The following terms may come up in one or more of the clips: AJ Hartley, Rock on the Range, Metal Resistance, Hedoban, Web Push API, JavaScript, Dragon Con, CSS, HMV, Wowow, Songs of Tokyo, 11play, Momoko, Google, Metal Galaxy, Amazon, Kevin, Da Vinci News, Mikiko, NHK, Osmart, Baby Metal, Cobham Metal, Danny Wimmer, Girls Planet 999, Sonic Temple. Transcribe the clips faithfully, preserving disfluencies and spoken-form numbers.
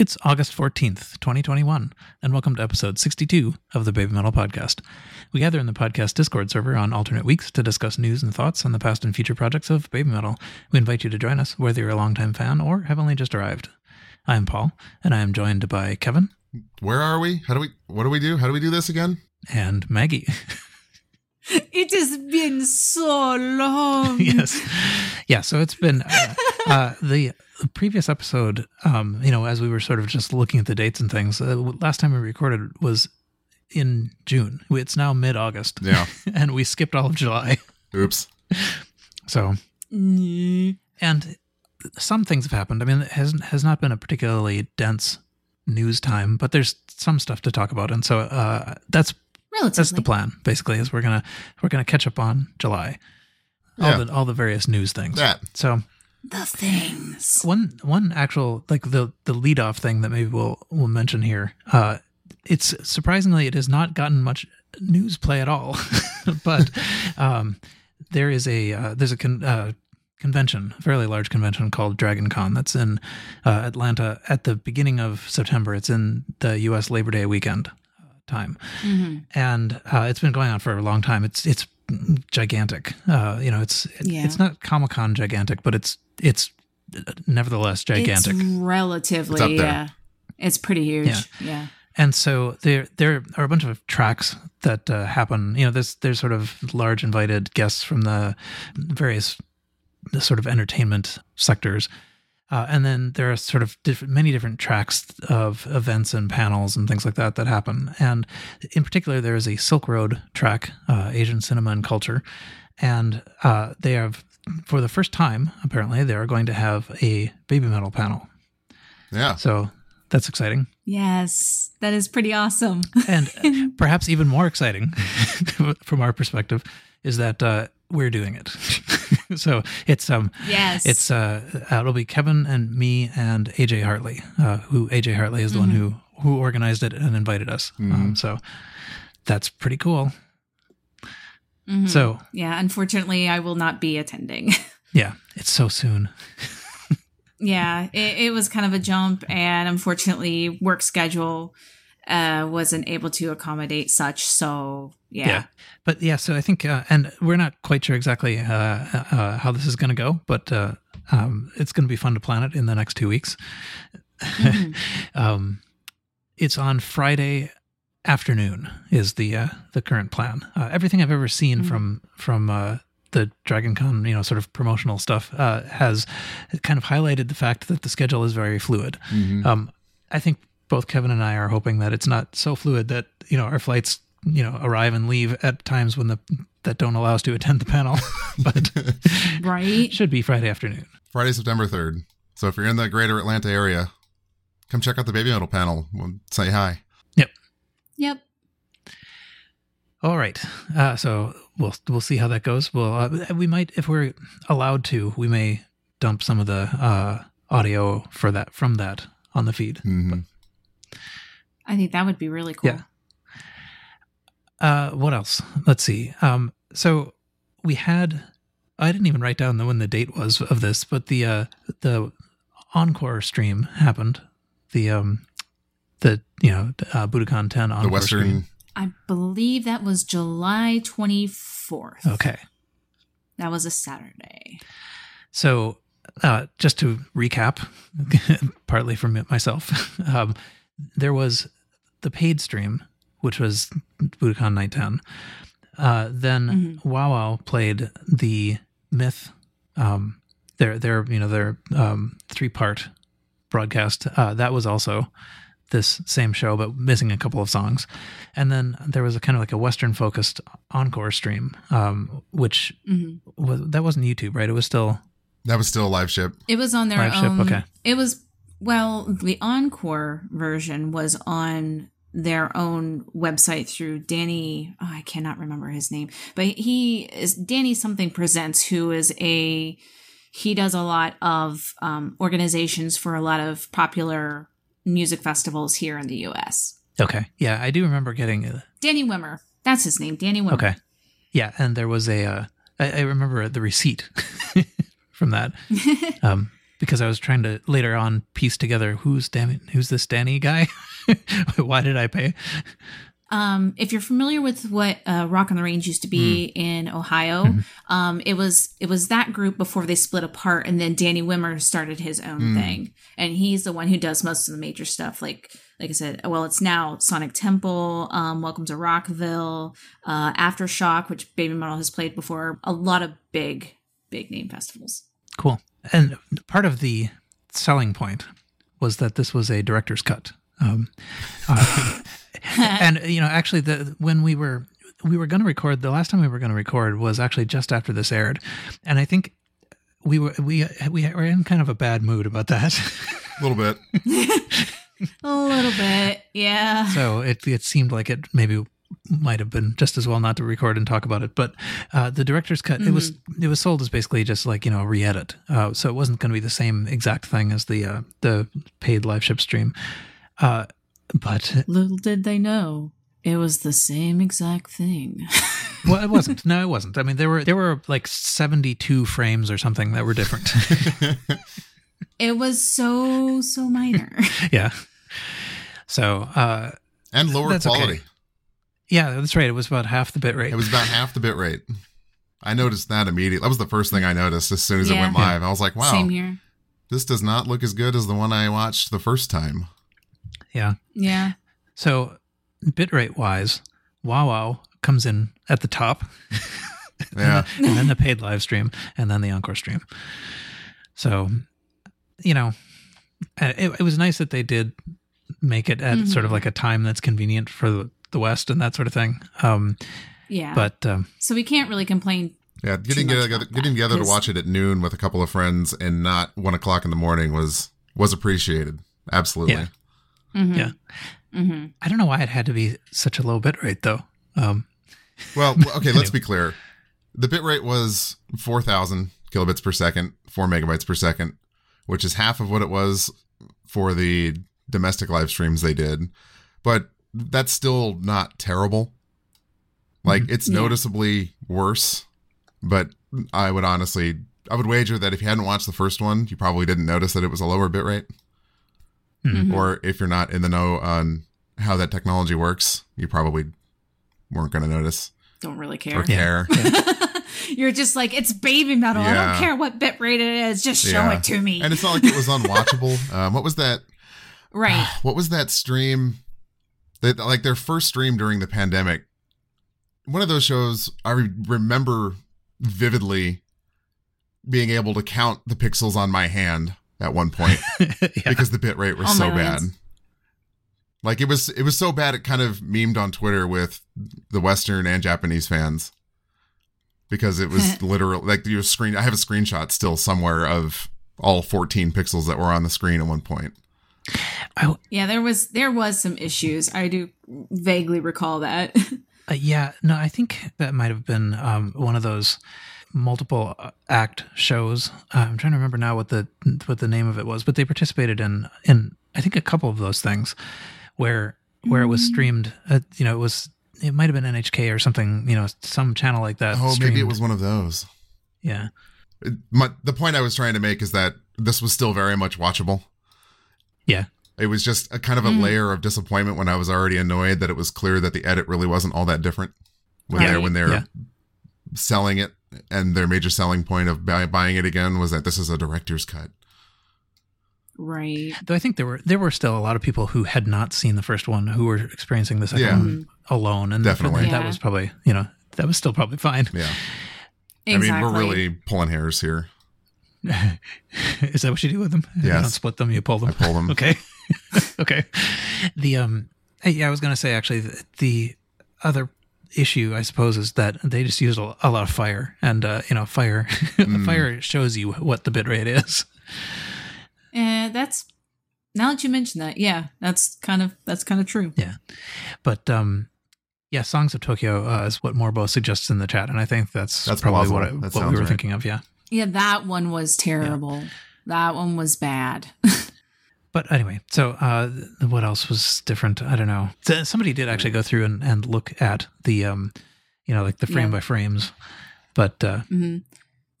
It's August fourteenth, twenty twenty-one, and welcome to episode sixty-two of the Baby Metal podcast. We gather in the podcast Discord server on alternate weeks to discuss news and thoughts on the past and future projects of Baby Metal. We invite you to join us, whether you're a longtime fan or have only just arrived. I am Paul, and I am joined by Kevin. Where are we? How do we, what do we do? How do we do this again? And Maggie. It has been so long. Yes. Yeah, so it's been uh, uh, the previous episode, um, you know, as we were sort of just looking at the dates and things, uh, last time we recorded was in June. It's now mid-August. Yeah. And we skipped all of July. Oops. So. Mm. And some things have happened. I mean, it hasn't, has not been a particularly dense news time, but there's some stuff to talk about. And so uh, that's... Relatively. That's the plan, basically, is we're gonna we're gonna catch up on July, all yeah. the all the various news things. That. So the things. One one actual like the the lead off thing that maybe we'll we'll mention here. Uh, it's surprisingly it has not gotten much news play at all, but um, there is a uh, there's a con- uh, convention, a fairly large convention called Dragon Con that's in uh, Atlanta at the beginning of September. It's in the U S Labor Day weekend time. Mm-hmm. And uh, it's been going on for a long time. It's it's gigantic. Uh, you know, it's it, yeah. it's not Comic-Con gigantic, but it's it's nevertheless gigantic. It's relatively, it's yeah. It's pretty huge. Yeah. yeah. And so there there are a bunch of tracks that uh, happen. You know, there's there's sort of large invited guests from the various sort of entertainment sectors. Uh, and then there are sort of diff- many different tracks of events and panels and things like that that happen. And in particular, there is a Silk Road track, uh, Asian Cinema and Culture. And uh, they have, for the first time, apparently, they are going to have a Baby Metal panel. Yeah. So that's exciting. Yes, that is pretty awesome. And perhaps even more exciting from our perspective is that uh, we're doing it. So it's um yes it's uh it'll be Kevin and me and A J Hartley, uh, who A J Hartley is the mm-hmm. one who who organized it and invited us. Mm-hmm. Um, so that's pretty cool. Mm-hmm. So yeah, unfortunately, I will not be attending. Yeah, it's so soon. yeah, it, it was kind of a jump, and unfortunately, work schedule uh wasn't able to accommodate such. So. Yeah. yeah. But yeah, so I think, uh, and we're not quite sure exactly uh, uh, how this is going to go, but uh, um, it's going to be fun to plan it in the next two weeks. Mm-hmm. um, it's on Friday afternoon is the uh, the current plan. Uh, everything I've ever seen mm-hmm. from from uh, the Dragon Con, you know, sort of promotional stuff uh, has kind of highlighted the fact that the schedule is very fluid. Mm-hmm. Um, I think both Kevin and I are hoping that it's not so fluid that, you know, our flights you know, arrive and leave at times when the that don't allow us to attend the panel, but right should be Friday afternoon. Friday, September third. So if you're in the greater Atlanta area, come check out the Baby Metal panel. We'll say hi. Yep. Yep. All right. Uh, so we'll we'll see how that goes. We'll uh, we might, if we're allowed to, we may dump some of the uh, audio for that from that on the feed. Mm-hmm. I think that would be really cool. Yeah. Uh, what else? Let's see. Um, so we had, I didn't even write down the, when the date was of this, but the, uh, the encore stream happened. The, um, the, you know, uh, Budokan ten encore the Western... stream. I believe that was July twenty-fourth. Okay. That was a Saturday. So, uh, just to recap, partly from myself, um, there was the paid stream, which was Budokan Night ten. Uh, then mm-hmm. Wowow played the Myth, um, their their you know their um, three part broadcast. Uh, that was also this same show, but missing a couple of songs. And then there was a kind of like a Western focused encore stream, um, which mm-hmm. was, that wasn't YouTube, right? It was still that was still a live ship. It was on their live own. Ship? Okay. It was well, the encore version was on their own website through Danny. Oh, I cannot remember his name, but he is Danny something presents, who is a, he does a lot of um, organizations for a lot of popular music festivals here in the U S. Okay. Yeah. I do remember getting uh, Danny Wimmer. That's his name. Danny Wimmer. Okay. Yeah. And there was a, uh, I, I remember the receipt from that. Um, because I was trying to later on piece together who's damn who's this Danny guy? Why did I pay? Um, if you're familiar with what uh, Rock on the Range used to be mm. in Ohio, mm-hmm. um, it was it was that group before they split apart, and then Danny Wimmer started his own mm. thing, and he's the one who does most of the major stuff. Like like I said, well, it's now Sonic Temple, um, Welcome to Rockville, uh, Aftershock, which Baby Metal has played before. A lot of big big name festivals. Cool, and part of the selling point was that this was a director's cut. Um, uh, and you know, actually, the when we were we were going to record the last time we were going to record was actually just after this aired, and I think we were we we were in kind of a bad mood about that. A little bit. A little bit, yeah. So it it seemed like it maybe might have been just as well not to record and talk about it, but uh, the director's cut, mm-hmm. it was it was sold as basically just like, you know, re-edit, uh, so it wasn't going to be the same exact thing as the uh, the paid live ship stream. Uh, but little did they know it was the same exact thing. Well, it wasn't. No, it wasn't. I mean, there were there were like seventy-two frames or something that were different. It was so so minor. Yeah. So uh, and lower quality. Okay. Yeah, that's right. It was about half the bit rate. It was about half the bit rate. I noticed that immediately. That was the first thing I noticed as soon as yeah. it went live. I was like, wow, Same here. This does not look as good as the one I watched the first time. Yeah. Yeah. So bitrate wise, Wowow comes in at the top. Yeah. And, and then the paid live stream and then the encore stream. So, you know, it, it was nice that they did make it at mm-hmm. sort of like a time that's convenient for the, the West and that sort of thing. Um, yeah. But um, so we can't really complain. Yeah. Getting together, getting together to watch it at noon with a couple of friends and not one o'clock in the morning was, was appreciated. Absolutely. Yeah. Mm-hmm. Yeah. Mm-hmm. I don't know why it had to be such a low bitrate, though. Um, well, okay, anyway. Let's be clear. The bitrate was four thousand kilobits per second, four megabytes per second, which is half of what it was for the domestic live streams they did. But that's still not terrible. Like, mm-hmm. it's yeah. noticeably worse. But I would honestly, I would wager that if you hadn't watched the first one, you probably didn't notice that it was a lower bitrate. Mm-hmm. Or if you're not in the know on how that technology works, you probably weren't going to notice. Don't really care. Or care. Yeah. You're just like, it's Baby Metal. Yeah. I don't care what bit rate it is. Just show yeah. it to me. And it's not like it was unwatchable. um, what was that? Right. Uh, what was that stream? They, like their first stream during the pandemic. One of those shows I re- remember vividly being able to count the pixels on my hand. At one point, yeah. because the bitrate was oh, so bad. Hands. Like it was, it was so bad. It kind of memed on Twitter with the Western and Japanese fans because it was literally like your screen. I have a screenshot still somewhere of all fourteen pixels that were on the screen at one point. I, yeah, there was, there was some issues. I do vaguely recall that. uh, yeah, no, I think that might've been um, one of those multiple act shows. Uh, I'm trying to remember now what the what the name of it was, but they participated in in I think a couple of those things where where mm-hmm. it was streamed. Uh, you know, it was it might have been N H K or something. You know, some channel like that. Oh, streamed. Maybe it was one of those. Yeah. It, my, the point I was trying to make is that this was still very much watchable. Yeah. It was just a kind of a mm-hmm. layer of disappointment when I was already annoyed that it was clear that the edit really wasn't all that different when right. they when they're yeah. selling it. And their major selling point of buy, buying it again was that this is a director's cut. Right. Though I think there were there were still a lot of people who had not seen the first one who were experiencing the second yeah. one alone. And Definitely. That, that yeah. was probably, you know, that was still probably fine. Yeah. Exactly. I mean, we're really pulling hairs here. Is that what you do with them? Yes. You don't split them, you pull them. I pull them. Okay. Okay. The, um, yeah, I was going to say, actually, the, the other issue, I suppose, is that they just use a lot of fire, and uh, you know, fire, mm. fire shows you what the bitrate is. And uh, that's now that you mention that, yeah, that's kind of that's kind of true. Yeah, but um, yeah, Songs of Tokyo uh, is what Morbo suggests in the chat, and I think that's, that's probably awesome. what I, that what we were right. thinking of. Yeah, yeah, that one was terrible. Yeah. That one was bad. But anyway, so uh, what else was different? I don't know. Somebody did actually go through and, and look at the, um, you know, like the frame yeah. by frames. But uh, mm-hmm.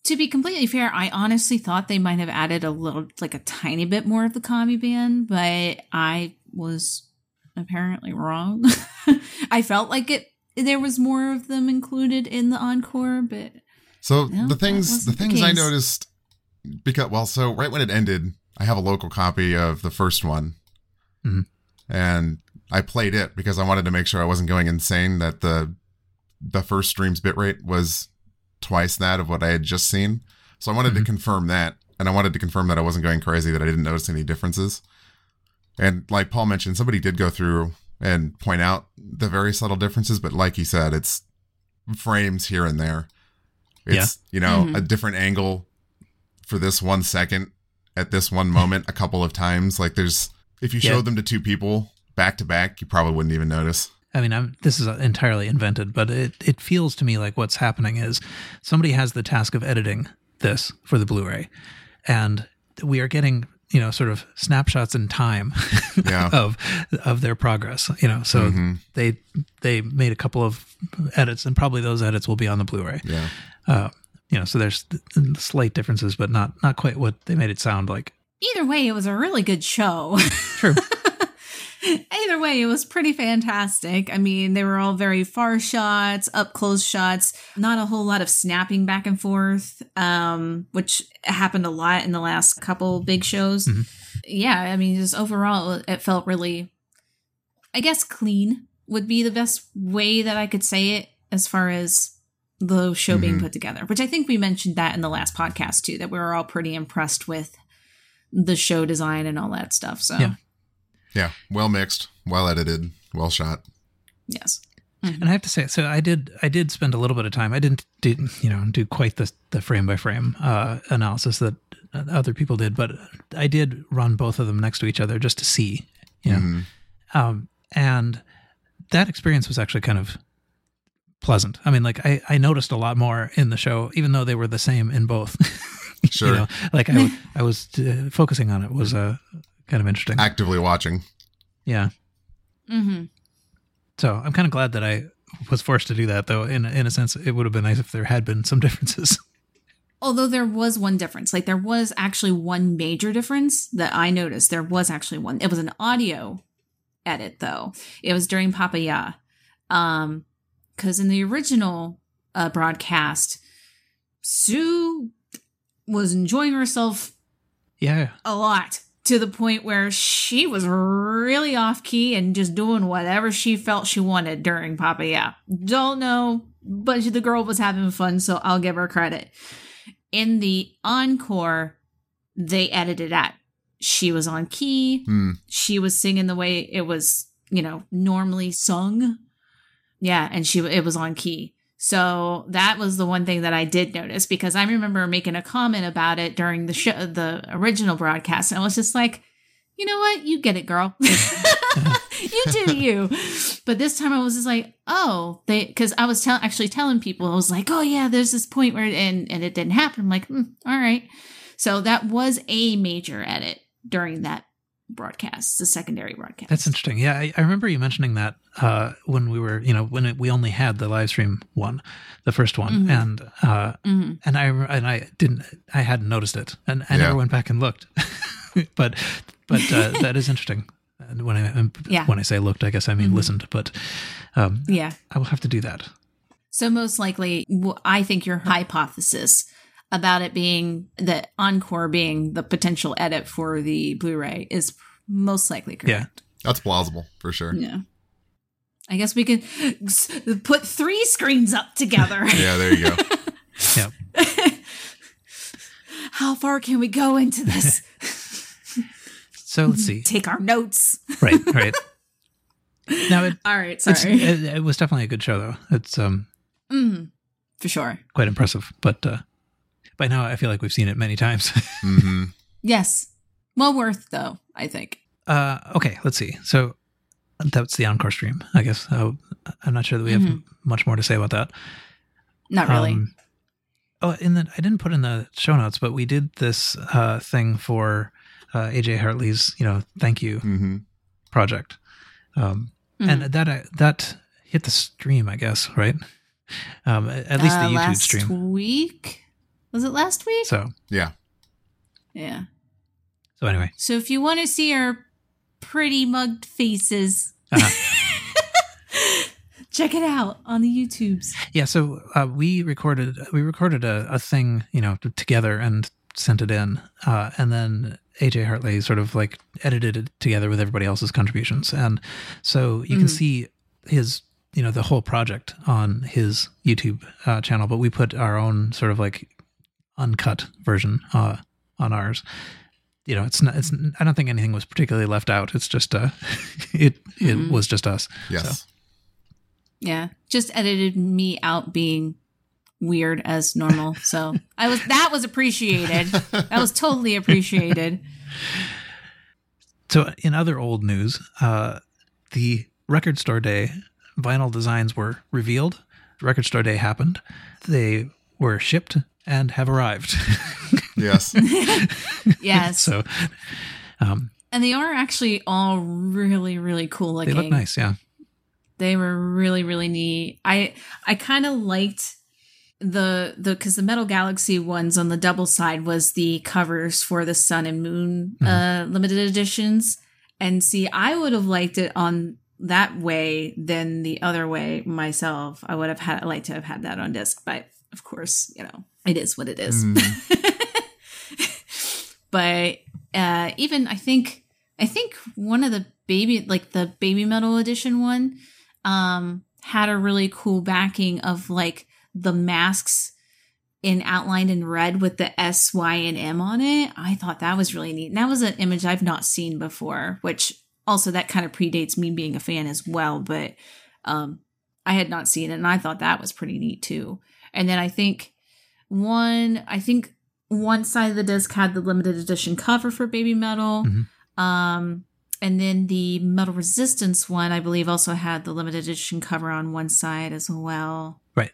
To be completely fair, I honestly thought they might have added a little, like a tiny bit more of the Kami band, but I was apparently wrong. I felt like it. There was more of them included in the encore, but so no, the things the things the I noticed because well, so right when it ended, I have a local copy of the first one, mm-hmm. and I played it because I wanted to make sure I wasn't going insane that the the first stream's bitrate was twice that of what I had just seen. So I wanted mm-hmm. to confirm that, and I wanted to confirm that I wasn't going crazy, that I didn't notice any differences. And like Paul mentioned, somebody did go through and point out the very subtle differences, but like he said, it's frames here and there. It's, yeah. you know, mm-hmm. a different angle for this one second at this one moment a couple of times. Like there's, if you yeah. showed them to two people back to back, you probably wouldn't even notice. I mean, I'm, this is entirely invented, but it, it feels to me like what's happening is somebody has the task of editing this for the Blu-ray, and we are getting, you know, sort of snapshots in time yeah. of of their progress, you know. So mm-hmm. they they made a couple of edits, and probably those edits will be on the Blu-ray. Yeah. Uh, you know, so there's slight differences, but not not quite what they made it sound like. Either way, it was a really good show. True. Either way, it was pretty fantastic. I mean, they were all very far shots, up close shots, not a whole lot of snapping back and forth, um, which happened a lot in the last couple big shows. Mm-hmm. Yeah, I mean, just overall, it felt really, I guess, clean would be the best way that I could say it as far as the show mm-hmm. being put together, which I think we mentioned that in the last podcast, too, that we were all pretty impressed with the show design and all that stuff. So. Yeah. Yeah, well mixed, well edited, well shot. Yes, mm-hmm. and I have to say, so I did. I did spend a little bit of time. I didn't, do, you know, do quite the the frame by frame uh, analysis that other people did, but I did run both of them next to each other just to see, you know, mm-hmm. um, and that experience was actually kind of pleasant. I mean, like I, I noticed a lot more in the show, even though they were the same in both. Sure. You know, like I I was uh, focusing on it was a. Uh, kind of interesting. Actively watching. Yeah. Mm-hmm. So I'm kind of glad that I was forced to do that, though. In in a sense, it would have been nice if there had been some differences. Although there was one difference. Like, there was actually one major difference that I noticed. There was actually one. It was an audio edit, though. It was during Papaya. Um, because in the original uh, broadcast, Sue was enjoying herself yeah. a lot. To the point where she was really off key and just doing whatever she felt she wanted during Papaya. Don't know, but the girl was having fun, so I'll give her credit. In the encore, they edited that. She was on key. Mm. She was singing the way it was, you know, normally sung. Yeah, and she it was on key. So that was the one thing that I did notice, because I remember making a comment about it during the show, the original broadcast. And I was just like, you know what? You get it, girl. You do you. But this time I was just like, oh, they, because I was tell- actually telling people, I was like, oh, yeah, there's this point where, it, and, and it didn't happen. I'm like, mm, all right. So that was a major edit during that broadcast, the secondary broadcast. That's interesting. Yeah, I, I remember you mentioning that uh, when we were, you know, when it, we only had the live stream one, the first one, mm-hmm. and uh, mm-hmm. and I and I didn't, I hadn't noticed it, and I yeah. never went back and looked. but but uh, that is interesting. And when I yeah. when I say looked, I guess I mean mm-hmm. listened. But um, yeah, I will have to do that. So most likely, I think your hypothesis about it being the encore being the potential edit for the Blu-ray is most likely correct. Yeah, that's plausible for sure. Yeah, I guess we could put three screens up together. Yeah, there you go. Yep. How far can we go into this? So let's see. Take our notes. Right, right. Now, it, all right. Sorry, it, it was definitely a good show, though. It's um, mm, for sure, quite impressive, but. Uh, By now, I feel like we've seen it many times. Mm-hmm. Yes. Well worth, though, I think. Uh, okay, let's see. So that's the encore stream, I guess. Uh, I'm not sure that we have mm-hmm. much more to say about that. Not really. Um, oh, in the, I didn't put in the show notes, but we did this uh, thing for uh, A J Hartley's, you know, thank you mm-hmm. project. Um, mm-hmm. And that uh, that hit the stream, I guess, right? Um, at least uh, the YouTube last stream. Last week? Was it last week? So yeah. Yeah. So anyway. So if you want to see our pretty mugged faces, uh-huh. check it out on the YouTubes. Yeah. So uh, we recorded we recorded a, a thing, you know, t- together and sent it in, uh, and then A J Hartley sort of like edited it together with everybody else's contributions, and so you mm-hmm. can see his, you know, the whole project on his YouTube uh, channel. But we put our own sort of like uncut version uh, on ours. You know, it's not. It's. I don't think anything was particularly left out. It's just. Uh, it. Mm-hmm. It was just us. Yes. So. Yeah, just edited me out being weird as normal. So I was. That was appreciated. That was totally appreciated. So in other old news, uh, the Record Store Day vinyl designs were revealed. Record Store Day happened. They were shipped and have arrived. Yes. Yes. So, um, and they are actually all really, really cool looking. They look nice, yeah. They were really, really neat. I I kind of liked the the because the Metal Galaxy ones on the double side was the covers for the Sun and Moon mm-hmm. uh, limited editions. And see, I would have liked it on that way than the other way myself. I would have had liked to have had that on disc, but of course, you know, it is what it is. Mm. But uh, even I think I think one of the baby like the Baby Metal edition one um, had a really cool backing of like the masks in outlined in red with the S, Y, and M on it. I thought that was really neat. And that was an image I've not seen before, which also that kind of predates me being a fan as well. But um, I had not seen it, and I thought that was pretty neat too. And then I think one I think. One side of the disc had the limited edition cover for Baby Metal. Mm-hmm. Um, and then the Metal Resistance one, I believe, also had the limited edition cover on one side as well. Right.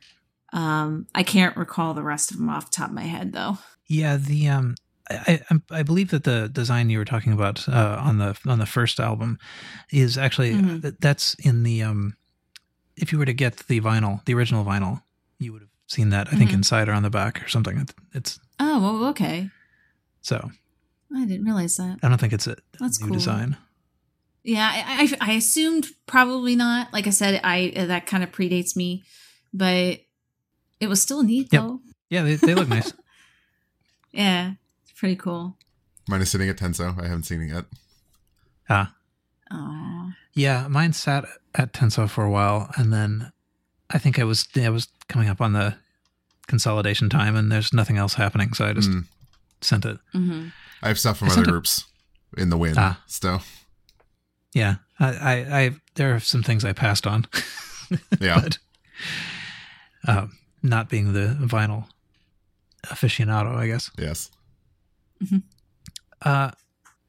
Um, I can't recall the rest of them off the top of my head, though. Yeah, the um, I, I, I believe that the design you were talking about uh, on the on the first album is actually, mm-hmm. that's in the, um, if you were to get the vinyl, the original vinyl, you would have seen that, I mm-hmm. think, inside or on the back or something. It's Oh, okay. So. I didn't realize that. I don't think it's a That's new cool. design. Yeah, I, I, I assumed probably not. Like I said, I that kind of predates me, but it was still neat, yep. though. Yeah, they, they look nice. Yeah, it's pretty cool. Mine is sitting at Tenso. I haven't seen it yet. Ah. Aww. Yeah, mine sat at Tenso for a while, and then I think I was I was coming up on the consolidation time, and there's nothing else happening, so I just mm. sent it. Mm-hmm. I have stuff from I other groups it. in the wind, ah. so yeah, I, I, I there are some things I passed on. Yeah, but, uh, not being the vinyl aficionado, I guess. Yes. Mm-hmm. Uh,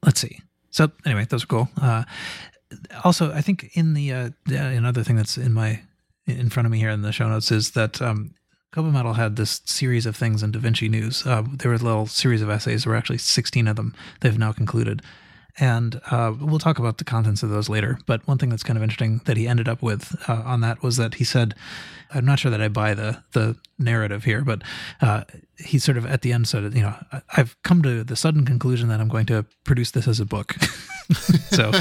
let's see. So anyway, those are cool. Uh, also, I think in the uh, another thing that's in my in front of me here in the show notes is that um, Cobham Metal had this series of things in Da Vinci News. Uh, there was a little series of essays. There were actually sixteen of them. They've now concluded. And uh, we'll talk about the contents of those later. But one thing that's kind of interesting that he ended up with uh, on that was that he said, I'm not sure that I buy the the narrative here, but uh, he sort of at the end said, you know, I've come to the sudden conclusion that I'm going to produce this as a book. so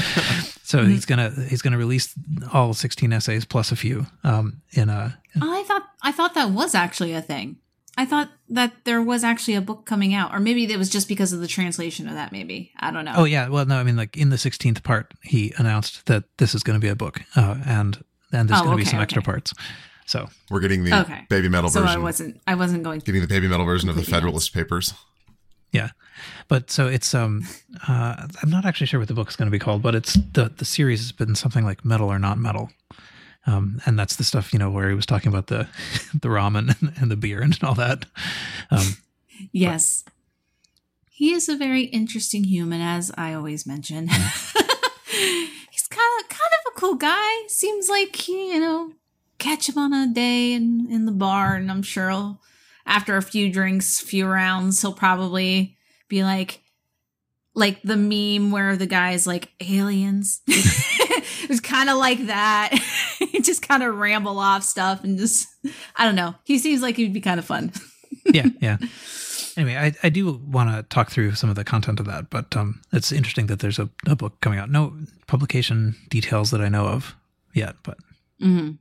so he's gonna he's gonna release all sixteen essays plus a few. Um, in a, in I thought I thought that was actually a thing. I thought that there was actually a book coming out, or maybe it was just because of the translation of that, maybe. I don't know. Oh, yeah. Well, no, I mean, like in the sixteenth part, he announced that this is going to be a book, uh, and then there's oh, going to okay, be some okay. extra parts. So we're getting the okay. Baby Metal so version. So I wasn't, I wasn't going to. Getting the Baby Metal version of the Federalist else. Papers. Yeah. But so it's, um, uh, I'm not actually sure what the book's going to be called, but it's the, the series has been something like Metal or Not Metal. Um, and that's the stuff, you know, where he was talking about the the ramen and, and the beer and all that. Um, yes. But. He is a very interesting human, as I always mention. He's kind of, kind of a cool guy. Seems like, he, you know, catch him on a day in, in the bar, and I'm sure he'll, after a few drinks, few rounds, he'll probably be like, like the meme where the guy's like, aliens. It was kind of like that. He just kind of ramble off stuff and just, I don't know. He seems like he'd be kind of fun. yeah, yeah. Anyway, I, I do want to talk through some of the content of that, but um, it's interesting that there's a, a book coming out. No publication details that I know of yet, but mm-hmm.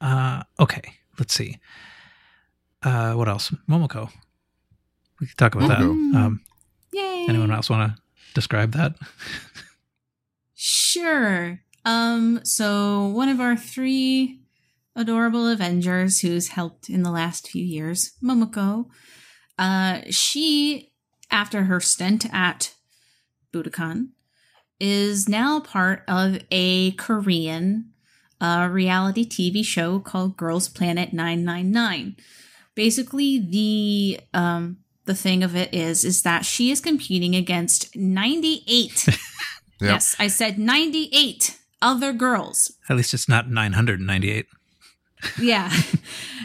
uh, okay. Let's see. Uh, what else? Momoko. We could talk about Momoko. that. Um, Yay! Anyone else want to describe that? Sure. Um, so one of our three adorable Avengers who's helped in the last few years, Momoko, uh, she, after her stint at Budokan, is now part of a Korean uh, reality T V show called Girls Planet nine nine nine. Basically, the um, the thing of it is, is that she is competing against ninety-eight. Yep. Yes, I said ninety-eight other girls. At least it's not nine hundred ninety-eight. Yeah.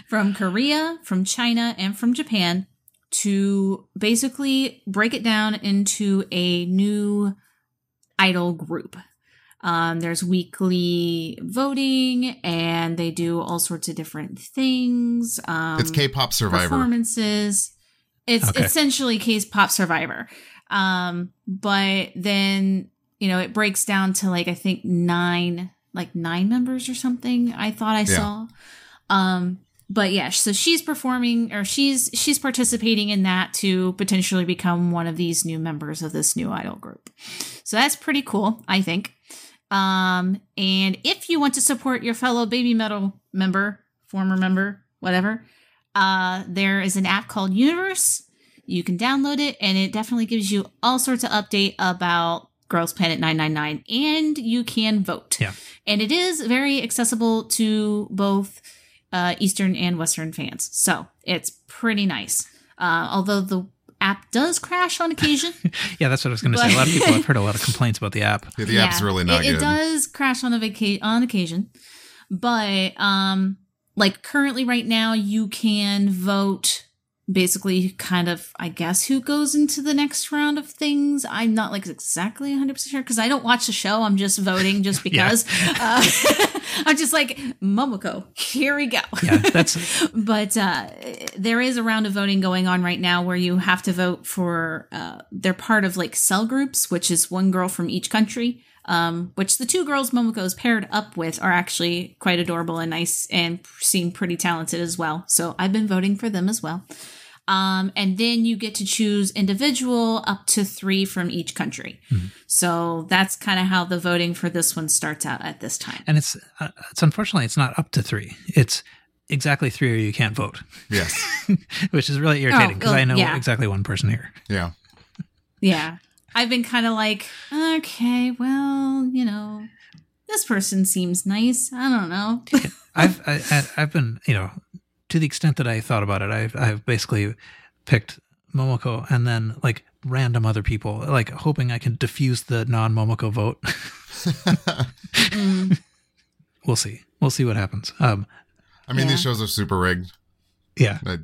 From Korea, from China, and from Japan, to basically break it down into a new idol group. Um, there's weekly voting, and they do all sorts of different things. Um, it's K-pop Survivor. Performances. It's okay. Essentially K-pop Survivor. Um, but then, you know, it breaks down to, like, I think nine, like nine members or something, I thought I yeah. saw. Um, but yeah, so she's performing, or she's she's participating in that to potentially become one of these new members of this new idol group. So that's pretty cool, I think. Um, and if you want to support your fellow Baby Metal member, former member, whatever, uh, there is an app called Universe. You can download it, and it definitely gives you all sorts of update about Girls Planet nine nine nine, and you can vote. Yeah. And it is very accessible to both uh, Eastern and Western fans. So it's pretty nice. Uh, although the app does crash on occasion. Yeah, that's what I was going to say. A lot of people have heard a lot of complaints about the app. Yeah, the yeah, app's really not it, good. It does crash on a vaca- on occasion. But um, like currently right now, you can vote basically kind of, I guess, who goes into the next round of things. I'm not like exactly one hundred percent sure because I don't watch the show. I'm just voting just because. uh, I'm just like, Momoko, here we go. Yeah, that's. But uh, there is a round of voting going on right now where you have to vote for, uh, they're part of like cell groups, which is one girl from each country, um, which the two girls Momoko is paired up with are actually quite adorable and nice and seem pretty talented as well. So I've been voting for them as well. Um, and then you get to choose individual up to three from each country. Mm-hmm. So that's kind of how the voting for this one starts out at this time. And it's, uh, it's unfortunately, it's not up to three. It's exactly three or you can't vote. Yes. Which is really irritating because oh, well, I know yeah. exactly one person here. Yeah. Yeah. I've been kind of like, okay, well, you know, this person seems nice. I don't know. I've, I, I've been, you know, to the extent that I thought about it, I've, I've basically picked Momoko and then like random other people, like hoping I can diffuse the non-Momoko vote. mm. We'll see. We'll see what happens. Um, I mean, yeah. These shows are super rigged. Yeah. I,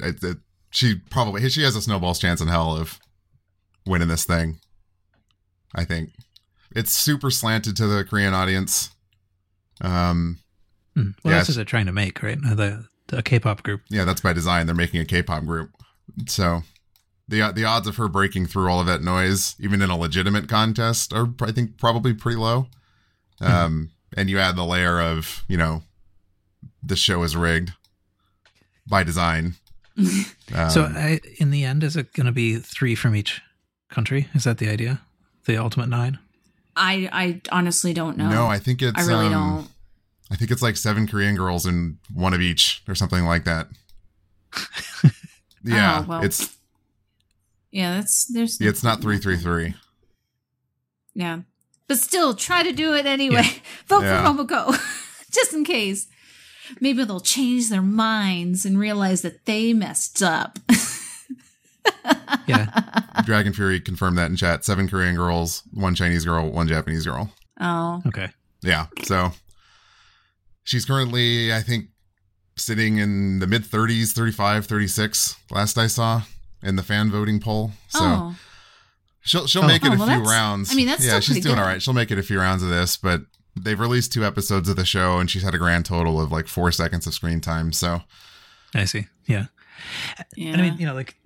I, I, she probably, she has a snowball's chance in hell of winning this thing. I think it's super slanted to the Korean audience. Um, Mm. Well, yes. That's what they're trying to make, right? The, the K-pop group. Yeah, that's by design. They're making a K-pop group. So the the odds of her breaking through all of that noise, even in a legitimate contest, are, I think, probably pretty low. Um, mm. And you add the layer of, you know, the show is rigged by design. um, so I, in the end, is it going to be three from each country? Is that the idea? The ultimate nine? I, I honestly don't know. No, I think it's... I really um, don't. I think it's like seven Korean girls and one of each or something like that. Yeah, oh, well, it's yeah, that's there's yeah, it's not three, three, three. Yeah, but still try to do it anyway. Yeah. Vote yeah. for Momoko, just in case. Maybe they'll change their minds and realize that they messed up. Yeah, Dragon Fury confirmed that in chat. Seven Korean girls, one Chinese girl, one Japanese girl. Oh, okay. Yeah, so. She's currently, I think, sitting in the mid-thirties, thirty-five, thirty-six, last I saw, in the fan voting poll. So oh. she'll she'll oh. make it oh, well, a few rounds. I mean, that's yeah, she's doing good. All right. She'll make it a few rounds of this, but they've released two episodes of the show, and she's had a grand total of like four seconds of screen time. So I see. Yeah. Yeah. And I mean, you know, like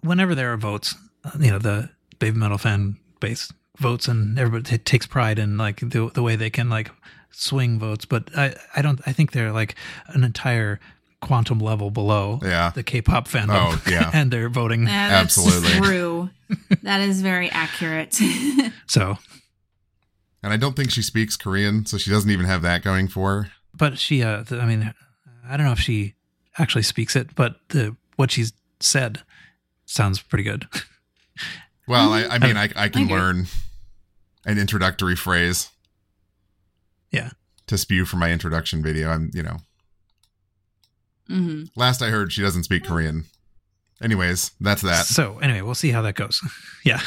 whenever there are votes, you know, the Baby Metal fan base votes and everybody takes pride in like the the way they can like swing votes. But I, I don't, I think they're like an entire quantum level below yeah. the K-pop fandom oh, yeah. and they're voting. Yeah, that's absolutely true. That is very accurate. So. And I don't think she speaks Korean, so she doesn't even have that going for her. But she, uh, I mean, I don't know if she actually speaks it, but the, what she's said sounds pretty good. Well, mm-hmm. I, I mean, I, I can I learn an introductory phrase. Yeah. To spew for my introduction video. I'm, you know. Mm-hmm. Last I heard, she doesn't speak Korean. Anyways, that's that. So anyway, we'll see how that goes. Yeah.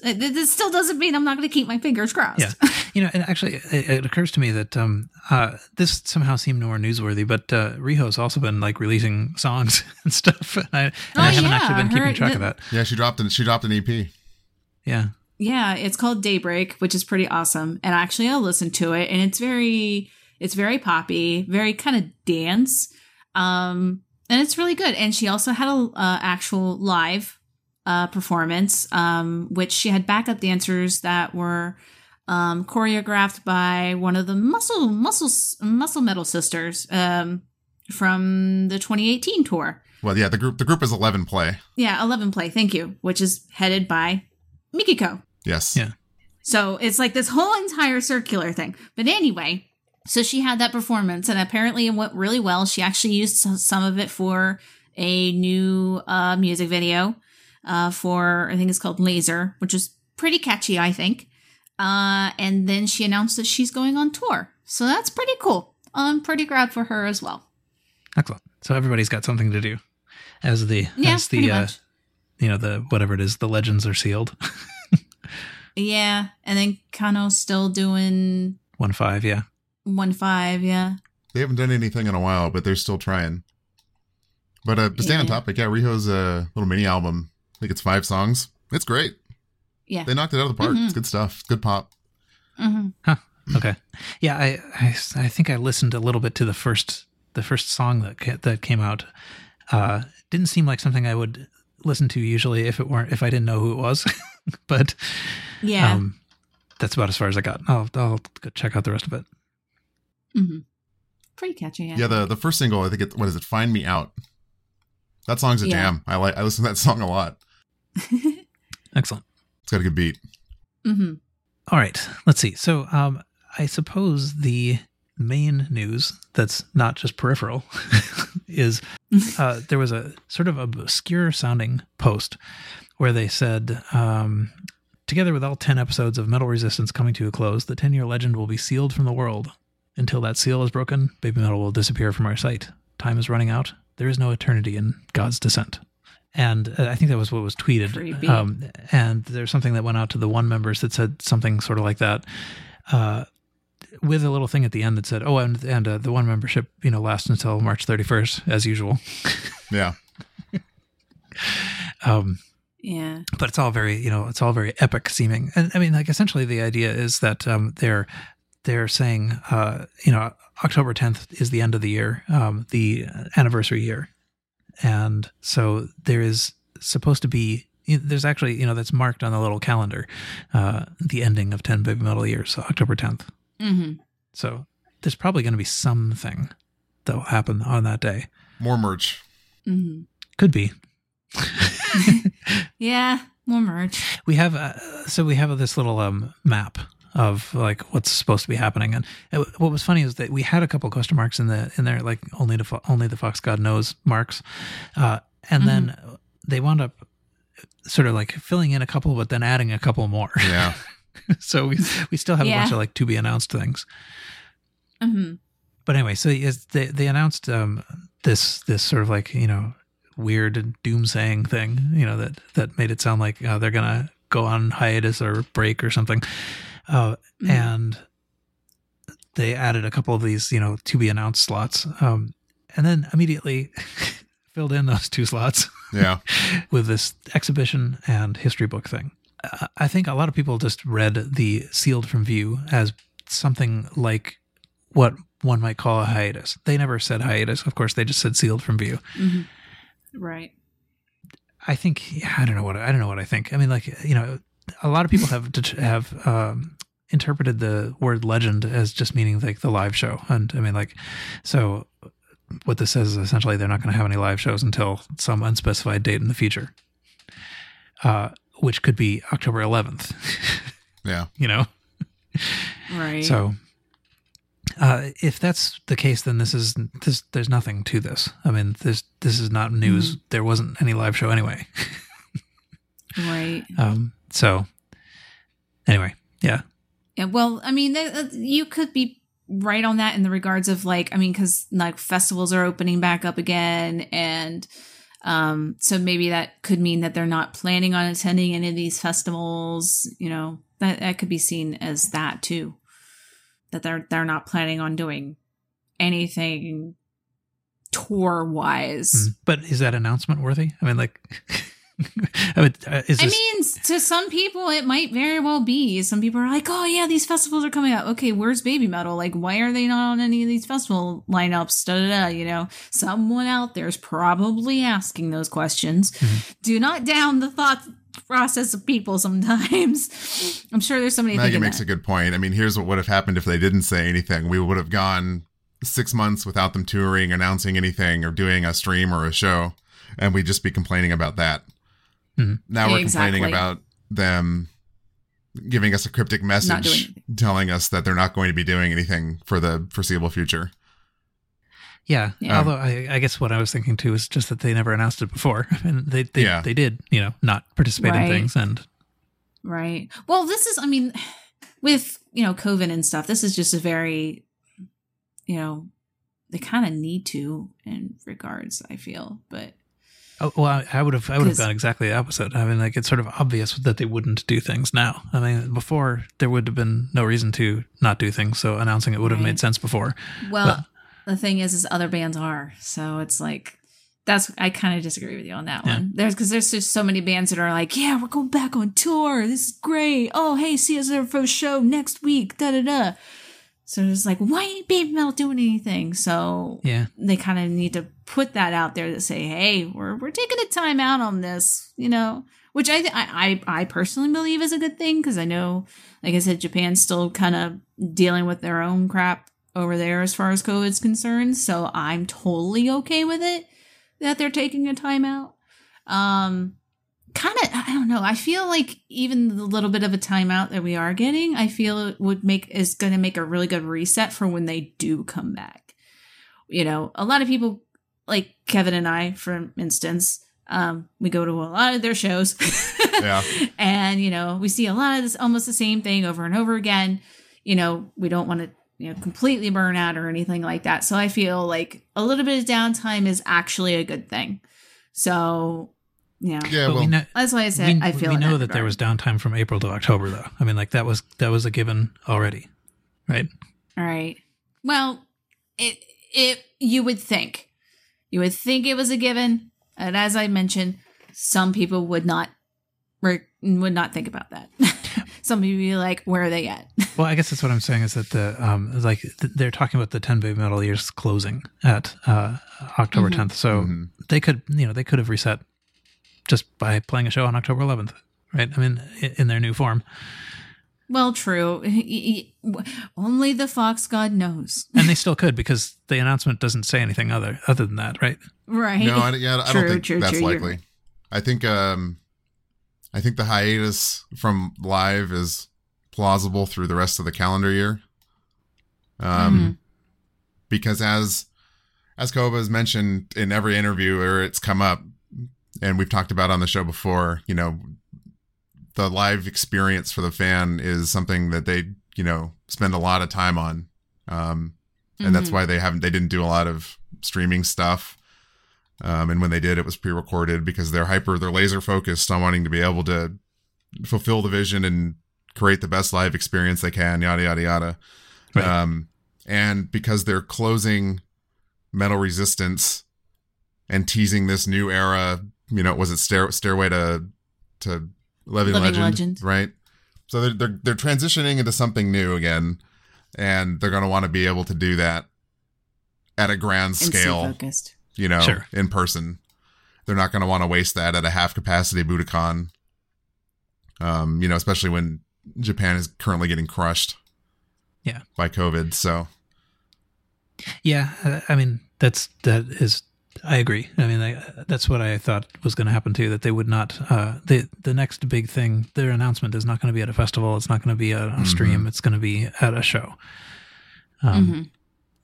This still doesn't mean I'm not going to keep my fingers crossed. Yeah. You know, and actually, it, it occurs to me that um, uh, this somehow seemed more newsworthy, but uh, Riho's also been like releasing songs and stuff. And I, and oh, I haven't yeah. actually been Her, keeping track the, of that. Yeah, she dropped an, she dropped an E P. Yeah. Yeah, it's called Daybreak, which is pretty awesome. And actually, I listened to it, and it's very, it's very poppy, very kind of dance, um, and it's really good. And she also had a uh, actual live. Uh, performance, um, which she had backup dancers that were um, choreographed by one of the muscle muscle muscle metal sisters um, from the twenty eighteen tour. Well, yeah, the group the group is eleven play. Yeah, eleven play. Thank you, which is headed by Mikiko. Yes. Yeah. So it's like this whole entire circular thing. But anyway, so she had that performance, and apparently it went really well. She actually used some of it for a new uh, music video. Uh, for, I think it's called Laser, which is pretty catchy, I think. Uh, and then she announced that she's going on tour. So that's pretty cool. I'm pretty glad for her as well. Excellent. So everybody's got something to do as the, yeah, as the, uh, you know, the, whatever it is, the legends are sealed. Yeah. And then Kano's still doing. One five. Yeah. One five. Yeah. They haven't done anything in a while, but they're still trying. But, uh, but stay yeah. on topic. Yeah. Riho's uh, little mini album. I think it's five songs. It's great. Yeah. They knocked it out of the park. Mm-hmm. It's good stuff. Good pop. Mm-hmm. Huh. Okay. Yeah, I, I, I think I listened a little bit to the first the first song that ca- that came out. Uh, didn't seem like something I would listen to usually if it weren't if I didn't know who it was. But yeah, um, that's about as far as I got. I'll I'll go check out the rest of it. Mm-hmm. Pretty catchy. Yeah. Yeah. The the first single, I think it what is it? Find Me Out. That song's a yeah. jam. I like. I listen to that song a lot. Excellent. It's got a good beat. Mm-hmm. All right. Let's see. So um, I suppose the main news that's not just peripheral is uh, there was a sort of obscure sounding post where they said, um, together with all ten episodes of Metal Resistance coming to a close, the ten-year legend will be sealed from the world. Until that seal is broken, Baby Metal will disappear from our sight. Time is running out. There is no eternity in God's descent. And I think that was what was tweeted. Um, and there's something that went out to the one members that said something sort of like that, uh, with a little thing at the end that said, oh, and, and uh, the one membership, you know, lasts until March thirty-first, as usual. Yeah. um, yeah. But it's all very, you know, it's all very epic seeming. And I mean, like, essentially the idea is that um, they're, they're saying, uh, you know, October tenth is the end of the year, um, the anniversary year. And so there is supposed to be, there's actually, you know, that's marked on the little calendar, uh, the ending of ten Baby Metal years, so October tenth. Mm-hmm. So there's probably going to be something that will happen on that day. More merch. Mm-hmm. Could be. Yeah, more merch. We have, uh, so we have this little um, map of like what's supposed to be happening. And what was funny is that we had a couple of question marks in the in there, like only the fo- only the Fox God knows marks, uh, and mm-hmm. then they wound up sort of like filling in a couple, but then adding a couple more. Yeah. So we we still have yeah. a bunch of like to be announced things. Mm-hmm. But anyway, so they they announced um, this this sort of like, you know, weird doomsaying thing, you know, that that made it sound like uh, they're gonna go on hiatus or break or something. Uh, mm-hmm. And they added a couple of these, you know, to be announced slots, um, and then immediately filled in those two slots yeah. with this exhibition and history book thing. I think a lot of people just read the sealed from view as something like what one might call a hiatus. They never said hiatus. Of course, they just said sealed from view. Mm-hmm. Right. I think, yeah, I don't know what, I don't know what I think. I mean, like, you know, a lot of people have, have, um, interpreted the word legend as just meaning like the live show. And I mean, like, so what this says is essentially they're not going to have any live shows until some unspecified date in the future, uh, which could be October eleventh. Yeah. You know? Right. So, uh, if that's the case, then this is, this, there's nothing to this. I mean, this, this is not news. Mm-hmm. There wasn't any live show anyway. Right. Um, so anyway, yeah. Yeah, well, I mean, you could be right on that in the regards of like, I mean, because like festivals are opening back up again. And um, so maybe that could mean that they're not planning on attending any of these festivals. You know, that, that could be seen as that, too, that they're they're not planning on doing anything tour wise. Mm, but is that announcement worthy? I mean, like... I, mean, uh, is I mean, to some people, it might very well be. Some people are like, oh, yeah, these festivals are coming up. Okay, where's Baby Metal? Like, why are they not on any of these festival lineups? Da, da, da, you know, someone out there is probably asking those questions. Mm-hmm. Do not down the thought process of people sometimes. I'm sure there's somebody Maggie thinking makes that. A good point. I mean, here's what would have happened if they didn't say anything. We would have gone six months without them touring, announcing anything, or doing a stream or a show. And we'd just be complaining about that. Mm-hmm. Now we're exactly. complaining about them giving us a cryptic message telling us that they're not going to be doing anything for the foreseeable future. Yeah. yeah. Um, Although I, I guess what I was thinking too is just that they never announced it before. I mean, they, they, yeah. they did, you know, not participate right. in things. And Right. Well, this is, I mean, with, you know, COVID and stuff, this is just a very, you know, they kind of need to in regards, I feel, but. Oh, well, I would have I would have done exactly the opposite. I mean, like, it's sort of obvious that they wouldn't do things now. I mean, before, there would have been no reason to not do things, so announcing it would have right. made sense before. Well, but, the thing is, is other bands are, so it's like, that's, I kind of disagree with you on that yeah. one. There's, because there's just so many bands that are like, yeah, we're going back on tour, this is great, oh, hey, see us at our first show next week, da-da-da. So it's like, why ain't Baby Metal doing anything? So yeah. they kind of need to put that out there to say, hey, we're we're taking a time out on this, you know, which I th- I, I I personally believe is a good thing because I know, like I said, Japan's still kind of dealing with their own crap over there as far as COVID's concerned. So I'm totally okay with it that they're taking a time out. Um, kind of, I don't know. I feel like even the little bit of a timeout that we are getting, I feel it would make, is going to make a really good reset for when they do come back. You know, a lot of people like Kevin and I, for instance, um, we go to a lot of their shows yeah. and, you know, we see a lot of this, almost the same thing over and over again. You know, we don't want to, you know, completely burn out or anything like that. So I feel like a little bit of downtime is actually a good thing. So Yeah, yeah well, we know, that's why I said we, I feel we know that, that there was downtime from April to October, though. I mean, like that was that was a given already, right? All right. Well, it it you would think you would think it was a given, and as I mentioned, some people would not would not think about that. Some people would be like, "Where are they at?" Well, I guess that's what I'm saying is that the um like th- they're talking about the ten Baby Metal years closing at uh, October mm-hmm. tenth, so mm-hmm. they could you know they could have reset. Just by playing a show on October eleventh, right? I mean, in their new form. Well, true. Only the Fox God knows. And they still could because the announcement doesn't say anything other other than that, right? Right. No, I, yeah, I true, don't think true, that's true, likely. You're... I think um, I think the hiatus from live is plausible through the rest of the calendar year. Um, mm-hmm. Because as as Koba has mentioned in every interview or it's come up, and we've talked about on the show before, you know, the live experience for the fan is something that they, you know, spend a lot of time on. Um, and mm-hmm. that's why they haven't, they didn't do a lot of streaming stuff. Um, and when they did, it was pre-recorded because they're hyper, they're laser focused on wanting to be able to fulfill the vision and create the best live experience they can, yada, yada, yada. Right. Um, and because they're closing Metal Resistance and teasing this new era. You know, was it stair- Stairway to to Living Legend, Legend, right? So they're, they're they're transitioning into something new again, and they're going to want to be able to do that at a grand scale, you know, sure. in person. They're not going to want to waste that at a half capacity Budokan. Um, you know, especially when Japan is currently getting crushed yeah. by COVID. So, yeah, I mean, that's, that is, I agree. I mean, I, that's what I thought was going to happen too, that they would not, uh, the, the next big thing, their announcement is not going to be at a festival. It's not going to be a, a stream. Mm-hmm. It's going to be at a show. Um, mm-hmm.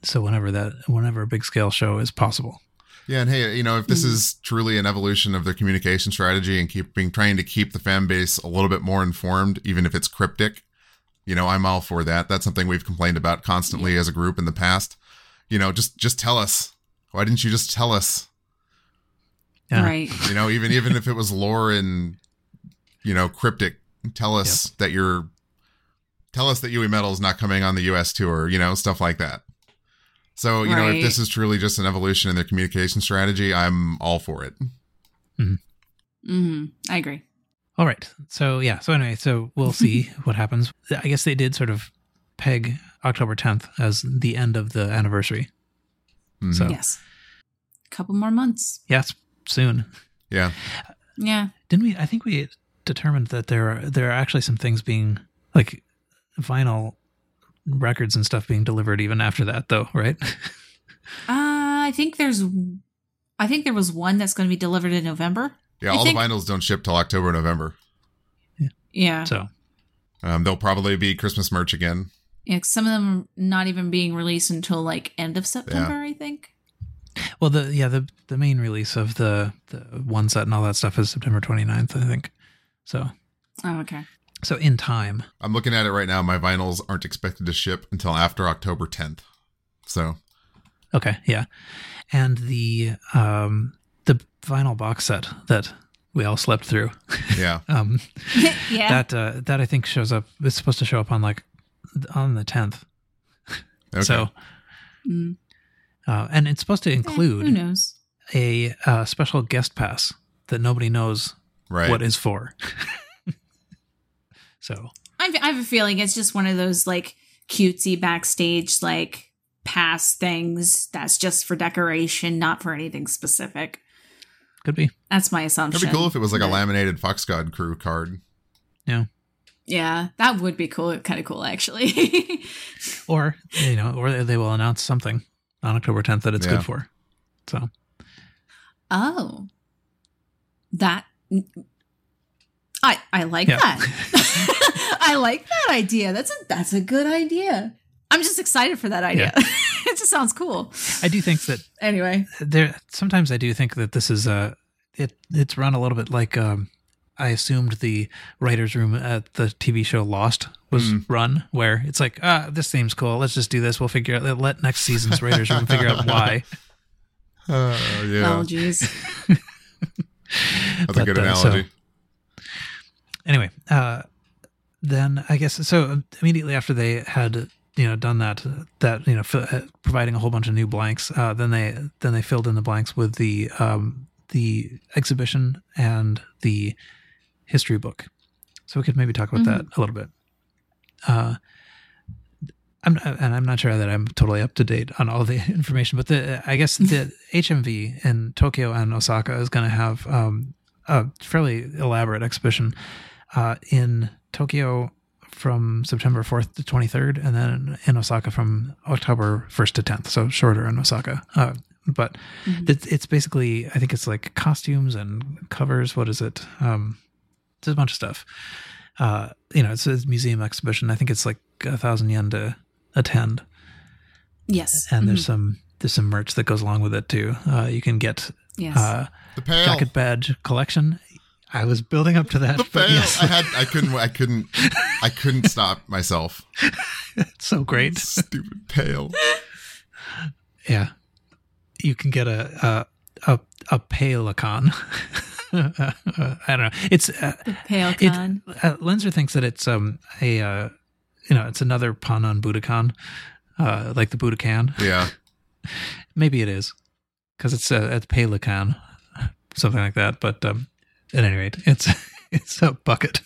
So whenever that, whenever a big scale show is possible. Yeah. And hey, you know, if this mm-hmm. is truly an evolution of their communication strategy and keeping, trying to keep the fan base a little bit more informed, even if it's cryptic, you know, I'm all for that. That's something we've complained about constantly yeah. as a group in the past. You know, just, just tell us. Why didn't you just tell us? Yeah. Right. You know, even even if it was lore and, you know, cryptic, tell us yep. that you're, tell us that U E Metal is not coming on the U S tour, you know, stuff like that. So, you right. know, if this is truly just an evolution in their communication strategy, I'm all for it. Mm-hmm. Mm-hmm. I agree. All right. So, yeah. So anyway, so we'll see what happens. I guess they did sort of peg October tenth as the end of the anniversary. So. Yes. A couple more months. Yes, soon. Yeah. Yeah. Didn't we, I think we determined that there are, there are actually some things being, like, vinyl records and stuff being delivered even after that though, right? uh, I think there's, I think there was one that's going to be delivered in November. Yeah, I all think. The vinyls don't ship till October, November. Yeah. Yeah. So. Um, they'll probably be Christmas merch again. Yeah, some of them are not even being released until like end of September, yeah. I think. Well, the yeah, the the main release of the, the one set and all that stuff is September twenty-ninth, I think. So. Oh, okay. So in time. I'm looking at it right now. My vinyls aren't expected to ship until after October tenth. So. Okay, yeah. And the um the vinyl box set that we all slept through. Yeah. um yeah. That uh, that I think shows up, it's supposed to show up on like on the tenth. Okay. So, mm. uh, and it's supposed to include eh, who knows? a uh, special guest pass that nobody knows right. what is for. So I've, I have a feeling it's just one of those like cutesy backstage, like pass things. That's just for decoration, not for anything specific. Could be. That's my assumption. It'd be cool if it was like yeah. a laminated Fox God crew card. Yeah. Yeah, that would be cool. Kind of cool, actually. Or, you know, or they will announce something on October tenth that it's yeah. good for. So. Oh. That. I I like yeah. that. I like that idea. That's a that's a good idea. I'm just excited for that idea. Yeah. It just sounds cool. I do think that. Anyway. There sometimes I do think that this is a it it's run a little bit like um I assumed the writer's room at the T V show Lost was mm. run, where it's like, ah, this seems cool. Let's just do this. We'll figure out, let next season's writer's room figure out why. Uh, yeah. Oh, geez. That's but, a good analogy. Uh, so, anyway, uh, then I guess, so immediately after they had, you know, done that, that, you know, f- uh, providing a whole bunch of new blanks, uh, then they, then they filled in the blanks with the, um, the exhibition and the history book, so we could maybe talk about mm-hmm. that a little bit. Uh, I'm and I'm not sure that I'm totally up to date on all the information, but the I guess the H M V in Tokyo and Osaka is going to have um, a fairly elaborate exhibition uh, in Tokyo from September fourth to twenty-third, and then in Osaka from October first to tenth. So shorter in Osaka. Uh, But mm-hmm. it's, it's basically, I think it's like costumes and covers. What is it? Um, it's a bunch of stuff. Uh, you know, it's a museum exhibition. I think it's like a thousand yen to attend. Yes. And mm-hmm. there's some there's some merch that goes along with it too. Uh, you can get yes. uh, the pail. Jacket badge collection. I was building up to that. The pail. Yes. I had. I couldn't. I couldn't. I couldn't stop myself. It's so great. Stupid pail. Yeah. You can get a a a, a Palecon. I don't know. It's uh, Palecon. It, uh, Lenser thinks that it's um a uh, you know, it's another pun on Budokan, uh, like the Budokan. Yeah, maybe it is because it's a, a Palecon, something like that. But um, at any rate, it's it's a bucket.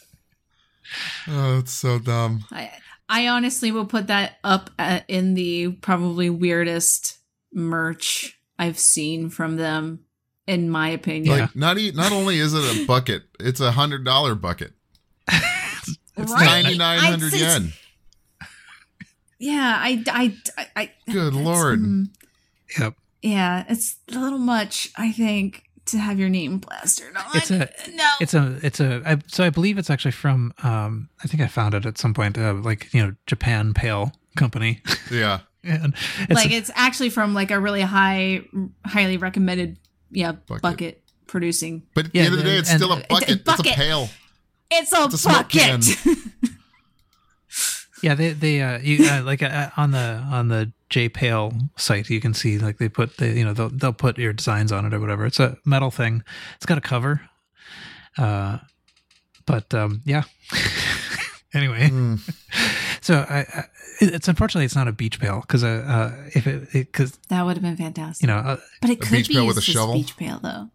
Oh, it's so dumb. I I honestly will put that up at, in the probably weirdest merch I've seen from them, in my opinion. Like, yeah. not e- not only is it a bucket, it's a hundred dollar bucket. It's right? ninety-nine hundred yen. Yeah, I, I, I, I good Lord. Um, yep. Yeah, it's a little much, I think, to have your name plastered on. It's a, no. It's a, it's a, I, so I believe it's actually from, um, I think I found it at some point, uh, like, you know, Japan Pale Company. Yeah. And it's like, a, it's actually from like a really high, highly recommended, yeah, bucket, bucket producing. But at the yeah, end of the day, it's and, still a bucket. It's a, bucket. It's a pale. It's a, it's a bucket. Yeah, they they uh, you, uh like uh, on the on the J P A L site you can see like they put the you know they'll they'll put your designs on it or whatever. It's a metal thing. It's got a cover. Uh, but um, yeah. Anyway, mm. so I, I, it's unfortunately it's not a beach pail because uh, if it because that would have been fantastic. You know, uh, but it could beach be pail with a shovel. Beach pail though.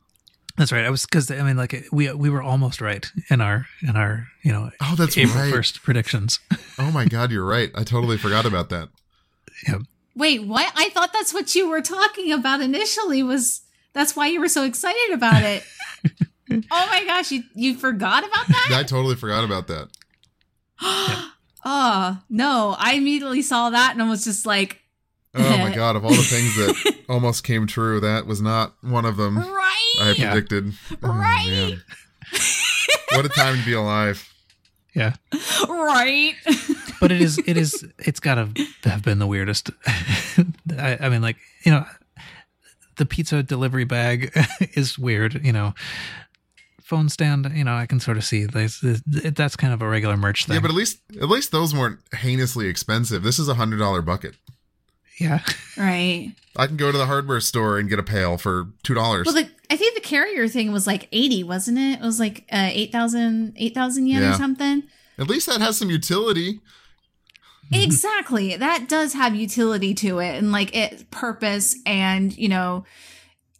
That's right. I was because I mean, like we we were almost right in our in our you know oh, that's April right. first predictions. Oh my God, you're right. I totally forgot about that. Yeah. Wait, what? I thought that's what you were talking about initially. Was that's why you were so excited about it? Oh my gosh, you you forgot about that? I totally forgot about that. Yeah. Oh no! I immediately saw that and I was just like, oh my God, of all the things that almost came true, that was not one of them. Right. I predicted. Oh, right. What a time to be alive. Yeah. Right. But it is, it is, it's got to have been the weirdest. I, I mean, like, you know, the pizza delivery bag is weird, you know. Phone stand, you know, I can sort of see this, this, that's kind of a regular merch thing. Yeah, but at least, at least those weren't heinously expensive. This is a one hundred dollars bucket. Yeah. Right. I can go to the hardware store and get a pail for two dollars. Well, the, I think the carrier thing was like eighty, wasn't it? It was like uh, eight thousand eight yen yeah. or something. At least that has some utility. Exactly. That does have utility to it and like it purpose and, you know,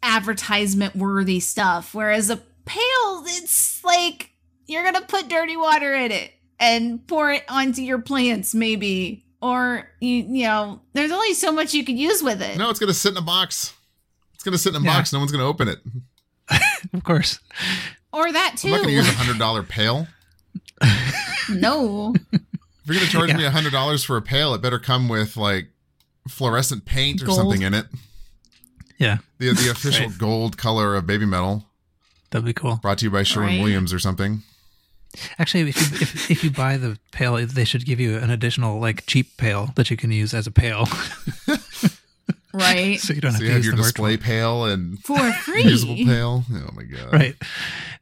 advertisement worthy stuff. Whereas a pail, it's like you're going to put dirty water in it and pour it onto your plants maybe. Or, you, you know, there's only so much you can use with it. No, it's going to sit in a box. It's going to sit in a yeah. box. No one's going to open it. Of course. Or that, too. I'm not going to use a one hundred dollars pail. No. If you're going to charge yeah. me one hundred dollars for a pail, it better come with, like, fluorescent paint gold. Or something in it. Yeah. The the official right. gold color of Baby Metal. That'd be cool. Brought to you by Sherwin right. Williams or something. Actually, if you, if, if you buy the pail, they should give you an additional like cheap pail that you can use as a pail. Right. So you don't so have you to have use your the display pail and for free usable pail. Oh my God. Right.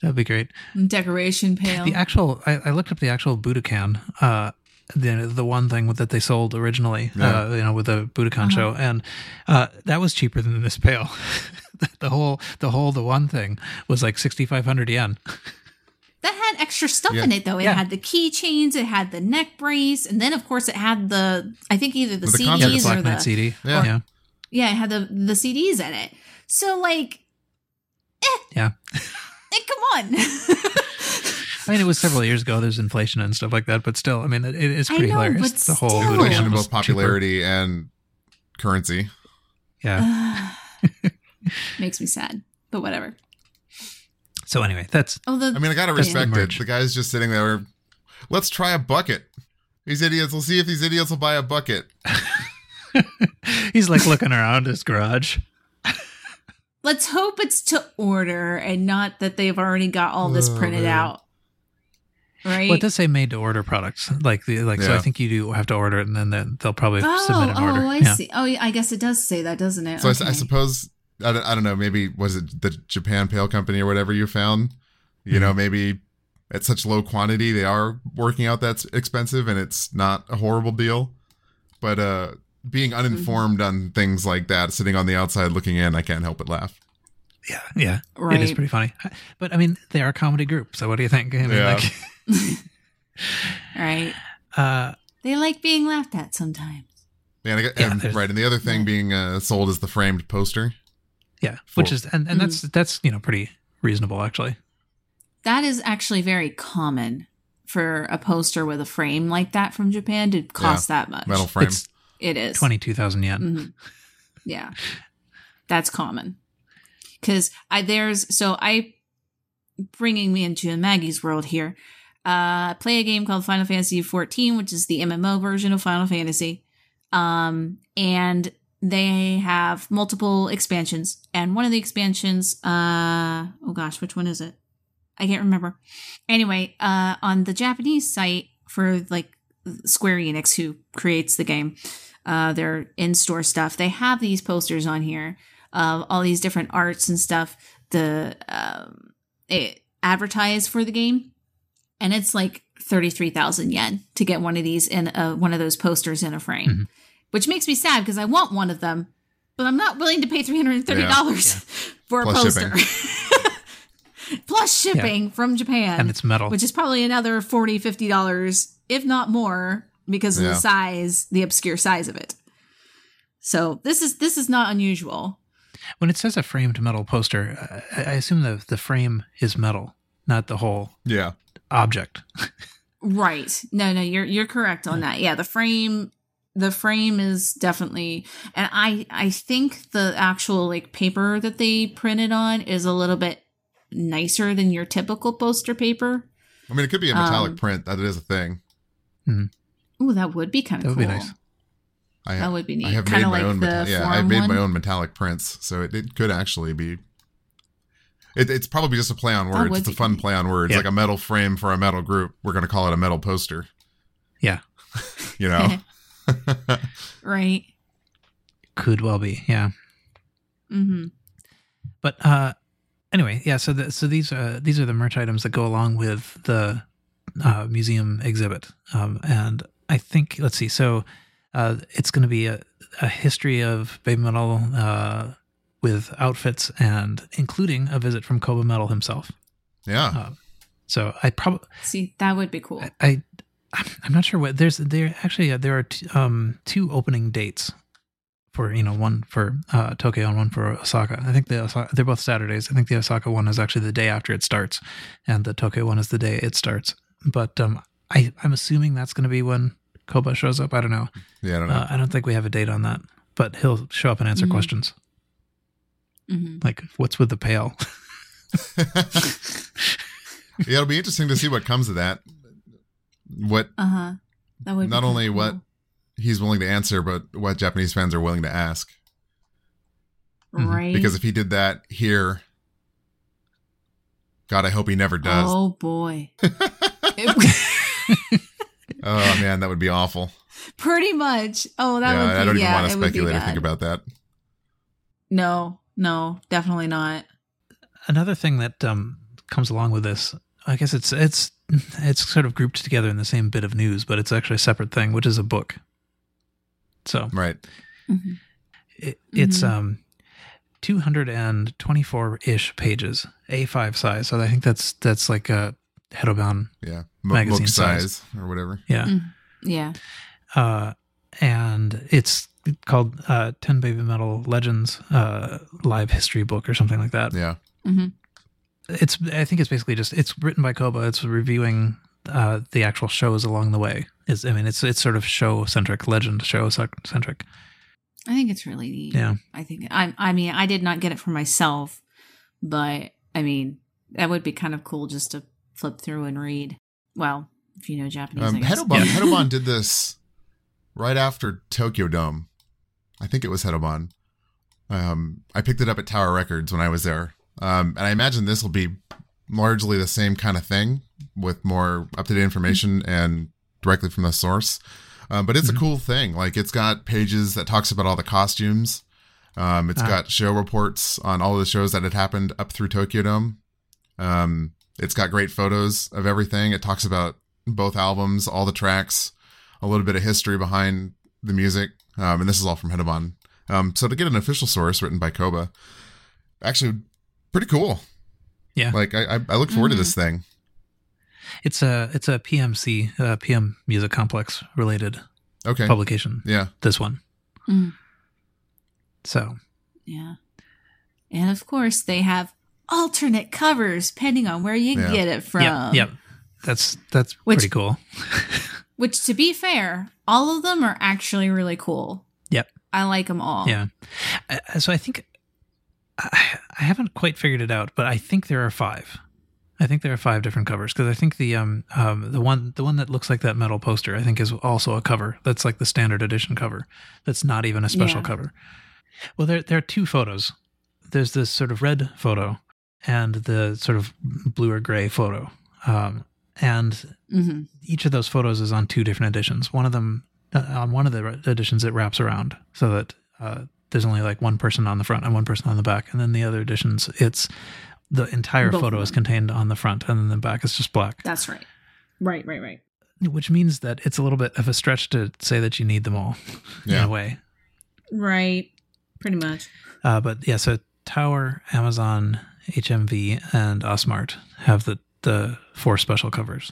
That'd be great. Decoration pail. The actual I, I looked up the actual Budokan, uh, the the one thing that they sold originally, yeah. uh, you know, with the Budokan uh-huh. show, and uh, that was cheaper than this pail. the whole the whole the one thing was like sixty-five hundred yen. That had extra stuff yeah. in it, though. It yeah. had the keychains, it had the neck brace, and then, of course, it had the, I think, either the, the C Ds yeah, the Black or Knight the... C D. Yeah. Or, yeah. yeah, it had the, the C Ds in it. So, like, eh. Yeah. Eh, come on. I mean, it was several years ago. There's inflation and stuff like that, but still, I mean, it, it is pretty I know, hilarious. But the whole inflation of both popularity cheaper. And currency. Yeah. Uh, makes me sad, but whatever. So anyway, that's... Oh, the, I mean, I gotta respect it. The guy's just sitting there. Let's try a bucket. These idiots, we'll see if these idiots will buy a bucket. He's like looking around his garage. Let's hope it's to order and not that they've already got all this printed oh, out. Right? Well, it does say made to order products. Like, the, like yeah. so I think you do have to order it and then they'll probably oh, submit an oh, order. Oh, I yeah. see. Oh, I guess it does say that, doesn't it? So okay. I, I suppose... I don't, I don't know, maybe was it the Japan Pale Company or whatever you found? You know, maybe at such low quantity, they are working out that's expensive and it's not a horrible deal. But uh, being uninformed on things like that, sitting on the outside looking in, I can't help but laugh. Yeah, yeah. Right. It is pretty funny. But, I mean, they are a comedy group, so what do you think? I mean, yeah. Like... right. Uh, they like being laughed at sometimes. Yeah, and, I, and yeah, right, and the other thing yeah. being uh, sold is the framed poster. Yeah, which is and, and that's that's you know pretty reasonable actually. That is actually very common. for a poster with a frame like that from Japan to cost yeah, that much. Metal frame. It's, it is. twenty-two thousand yen. Mm-hmm. Yeah. That's common. Because I there's, so I, bringing me into Maggie's world here, uh, play a game called Final Fantasy fourteen, which is the M M O version of Final Fantasy. Um, and they have multiple expansions. And one of the expansions, uh, oh gosh, which one is it? I can't remember. Anyway, uh, on the Japanese site for like Square Enix, who creates the game, uh, their in-store stuff, they have these posters on here of all these different arts and stuff. The um, it advertised for the game, and it's like thirty-three thousand yen to get one of these in a, one of those posters in a frame, mm-hmm. which makes me sad because I want one of them, but I'm not willing to pay three hundred and thirty dollars yeah. yeah. for Plus a poster. Plus shipping yeah. from Japan. And it's metal. Which is probably another forty dollars, fifty dollars, if not more, because of yeah. the size, the obscure size of it. So this is this is not unusual. When it says a framed metal poster, I, I assume the, the frame is metal, not the whole yeah. object. Right. No, no, you're you're correct on yeah. that. Yeah, the frame the frame is definitely, and I I think the actual like paper that they printed on is a little bit nicer than your typical poster paper. I mean, it could be a metallic um, print. That is a thing. Mm-hmm. Oh, that would be kind of cool. That would cool. be nice. I have, that would be neat. I have kinda made my like own. Meta- yeah, I made one. my own metallic prints, so it, it could actually be. It, it's probably just a play on words. It's a fun neat. play on words, yeah. like a metal frame for a metal group. We're going to call it a metal poster. Yeah, you know, right? Could well be. Yeah. Mm-hmm. But. uh Anyway, yeah. So, the, so these are these are the merch items that go along with the uh, museum exhibit, um, and I think let's see. So, uh, it's going to be a, a history of Baby Metal uh, with outfits and including a visit from Koba Metal himself. Yeah. Uh, so I probably see that would be cool. I, I I'm not sure what there's there actually uh, there are t- um, two opening dates. For, you know, one for uh, Tokyo and one for Osaka. I think the, they're both Saturdays. I think the Osaka one is actually the day after it starts, and the Tokyo one is the day it starts. But um, I, I'm assuming that's going to be when Koba shows up. I don't know. Yeah, I don't know. Uh, I don't think we have a date on that, but he'll show up and answer mm-hmm. questions. Mm-hmm. Like, what's with the pail? Yeah, it'll be interesting to see what comes of that. What? Uh-huh. That would not only cool. what... he's willing to answer, but what Japanese fans are willing to ask. Right. Because if he did that here, God, I hope he never does. Oh boy. Oh man, that would be awful. Pretty much. Oh, that yeah, would be, I don't even yeah, want to speculate or think about that. No, no, definitely not. Another thing that um, comes along with this, I guess it's, it's, it's sort of grouped together in the same bit of news, but it's actually a separate thing, which is a book. So right, mm-hmm. it, it's mm-hmm. um, two hundred and twenty-four ish pages, A five size. So I think that's that's like a Hedoban, yeah, Mo- magazine size. size or whatever. Yeah, mm. yeah. Uh, and it's called uh, Ten Baby Metal Legends uh, Live History Book or something like that. Yeah. Mm-hmm. It's. I think it's basically just. It's written by Koba. It's reviewing uh, the actual shows along the way. Is I mean, it's it's sort of show centric, legend show centric. I think it's really neat. Yeah. I think. I. I mean, I did not get it for myself, but I mean, that would be kind of cool just to flip through and read. Well, if you know Japanese, um, I guess. Hedoban, yeah. Hedoban did this right after Tokyo Dome. I think it was Hedoban. Um, I picked it up at Tower Records when I was there. Um, and I imagine this will be largely the same kind of thing with more up-to-date information and directly from the source. Um, but it's mm-hmm. a cool thing. Like, it's got pages that talks about all the costumes. Um, it's ah. got show reports on all of the shows that had happened up through Tokyo Dome. Um, it's got great photos of everything. It talks about both albums, all the tracks, a little bit of history behind the music. Um, and this is all from Hedoban. Um, so to get an official source written by Koba, actually... pretty cool. Yeah. Like, I I look forward mm-hmm. to this thing. It's a it's a P M C, uh, P M Music Complex related okay. publication. Yeah. This one. Mm. So. Yeah. And of course, they have alternate covers depending on where you yeah. get it from. Yep. yep. That's that's which, pretty cool. Which, to be fair, all of them are actually really cool. Yep. I like them all. Yeah. Uh, so I think I, I haven't quite figured it out, but I think there are five. I think there are five different covers because I think the um, um the one the one that looks like that metal poster I think is also a cover that's like the standard edition cover that's not even a special yeah. cover. Well, there there are two photos. There's this sort of red photo and the sort of blue or gray photo, um, and mm-hmm. each of those photos is on two different editions. One of them uh, on one of the editions it wraps around so that uh, there's only like one person on the front and one person on the back, and then the other editions it's. The entire Both photo is contained on the front, and then the back is just black. That's right. Right, right, right. Which means that it's a little bit of a stretch to say that you need them all yeah. in a way. Right. Pretty much. Uh, but yeah, so Tower, Amazon, H M V, and Osmart have the, the four special covers.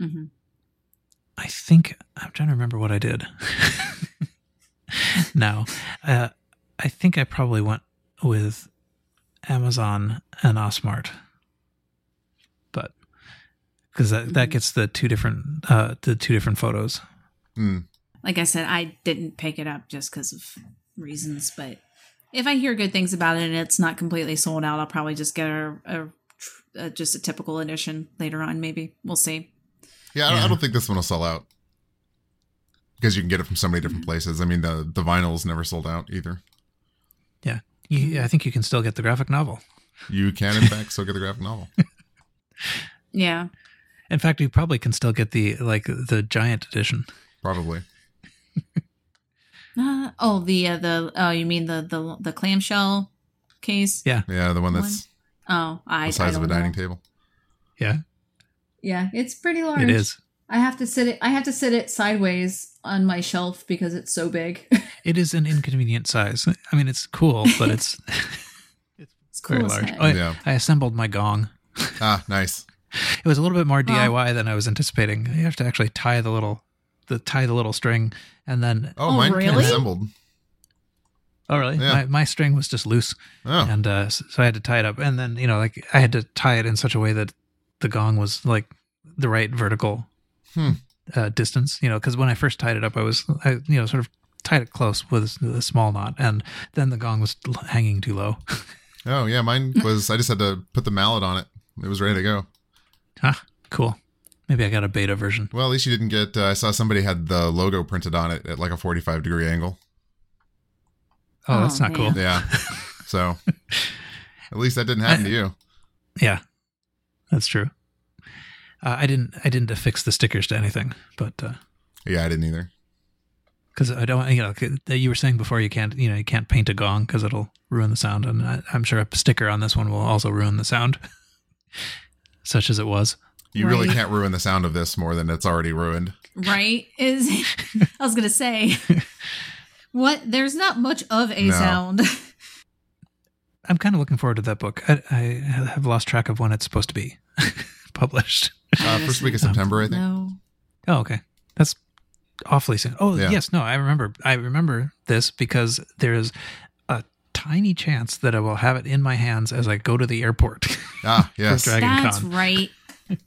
Mm-hmm. I think, I'm trying to remember what I did. now, uh, I think I probably went with Amazon and Osmart, but because that, that gets the two different uh, the two different photos. Mm. Like I said, I didn't pick it up just because of reasons. But if I hear good things about it and it's not completely sold out, I'll probably just get a, a, a just a typical edition later on. Maybe we'll see. Yeah, I don't, yeah. I don't think this one will sell out because you can get it from so many different mm-hmm. places. I mean, the the vinyl's never sold out either. Yeah. Yeah, I think you can still get the graphic novel. You can, in fact, still get the graphic novel. Yeah. In fact, you probably can still get the like the giant edition. Probably. uh, oh, the uh, the oh, you mean the the the clamshell case? Yeah, yeah, the one that's one? oh, I, the size I don't of a dining know. table. Yeah. Yeah, it's pretty large. It is. I have to sit it. I have to sit it sideways on my shelf because it's so big. It is an inconvenient size. I mean, it's cool, but it's it's, it's very cool large. Oh, yeah. I assembled my gong. Ah, nice. It was a little bit more D I Y oh. than I was anticipating. You have to actually tie the little, the tie the little string, and then oh, mine really? came assembled. Oh, really? Yeah. My my string was just loose, oh. and uh, so I had to tie it up. And then you know, like I had to tie it in such a way that the gong was like the right vertical. Hmm. Uh, distance, you know, because when I first tied it up, I was, I, you know, sort of tied it close with a small knot, and then the gong was hanging too low. Oh yeah, mine was. I just had to put the mallet on it; it was ready to go. Ah, cool. Maybe I got a beta version. Well, at least you didn't get. Uh, I saw somebody had the logo printed on it at like a forty-five degree angle. Oh, that's oh, not man. cool. Yeah. So, at least that didn't happen I, to you. Yeah, that's true. Uh, I didn't. I didn't affix the stickers to anything, but uh, yeah, I didn't either. Because I don't. You know, you were saying before you can't. You know, you can't paint a gong because it'll ruin the sound, and I, I'm sure a sticker on this one will also ruin the sound, such as it was. You right. really can't ruin the sound of this more than it's already ruined, right? Is I was gonna say what? There's not much of a no. sound. I'm kind of looking forward to that book. I, I have lost track of when it's supposed to be published. Uh, first week of September, um, I think. No. Oh, okay. That's awfully soon. Oh, yeah. yes. No, I remember. I remember this because there is a tiny chance that I will have it in my hands as I go to the airport. Ah, yes. Dragon that's Con. right.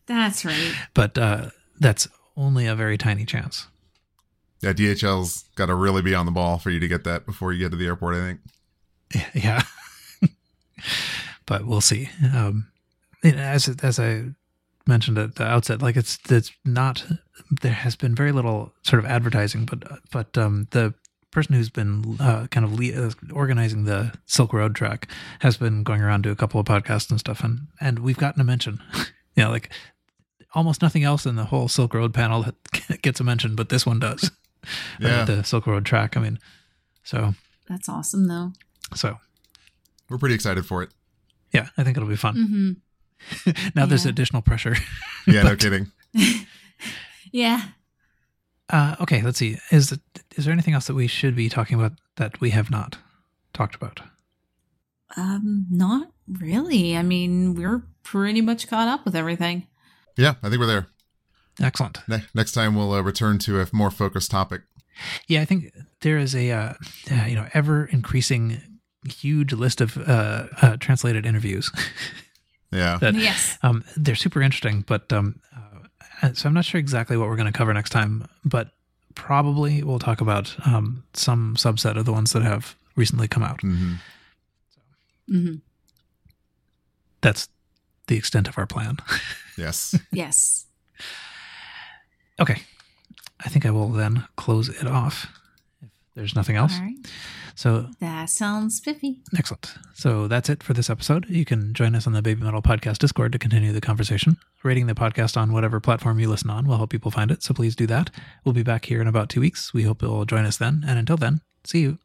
That's right. But uh, that's only a very tiny chance. Yeah, D H L's got to really be on the ball for you to get that before you get to the airport, I think. Yeah. But we'll see. Um, as as I... mentioned at the outset, like it's it's not there has been very little sort of advertising, but but um the person who's been uh, kind of le- uh, organizing the Silk Road track has been going around to a couple of podcasts and stuff, and and we've gotten a mention. You know, like almost nothing else in the whole Silk Road panel that gets a mention, but this one does. Yeah, the Silk Road track. I mean, so that's awesome though. So we're pretty excited for it. Yeah, I think it'll be fun. Mm-hmm. Now yeah. there's additional pressure. Yeah, but, no kidding. Yeah. Uh, okay, let's see. Is it, is there anything else that we should be talking about that we have not talked about? Um, not really. I mean, we're pretty much caught up with everything. Yeah, I think we're there. Excellent. Ne- next time we'll uh, return to a more focused topic. Yeah, I think there is a uh, uh, you know ever increasing huge list of uh, uh, translated interviews. Yeah. That, yes. Um, they're super interesting, but um, uh, so I'm not sure exactly what we're going to cover next time, but probably we'll talk about um, some subset of the ones that have recently come out. Mm-hmm. So, mm-hmm. That's the extent of our plan. Yes. Yes. Okay. I think I will then close it off if there's nothing else. All right. So that sounds spiffy. Excellent. So that's it for this episode. You can join us on the Baby Metal Podcast Discord to continue the conversation. Rating the podcast on whatever platform you listen on will help people find it, so please do that. We'll be back here in about two weeks. We hope you'll join us then. And until then, see you.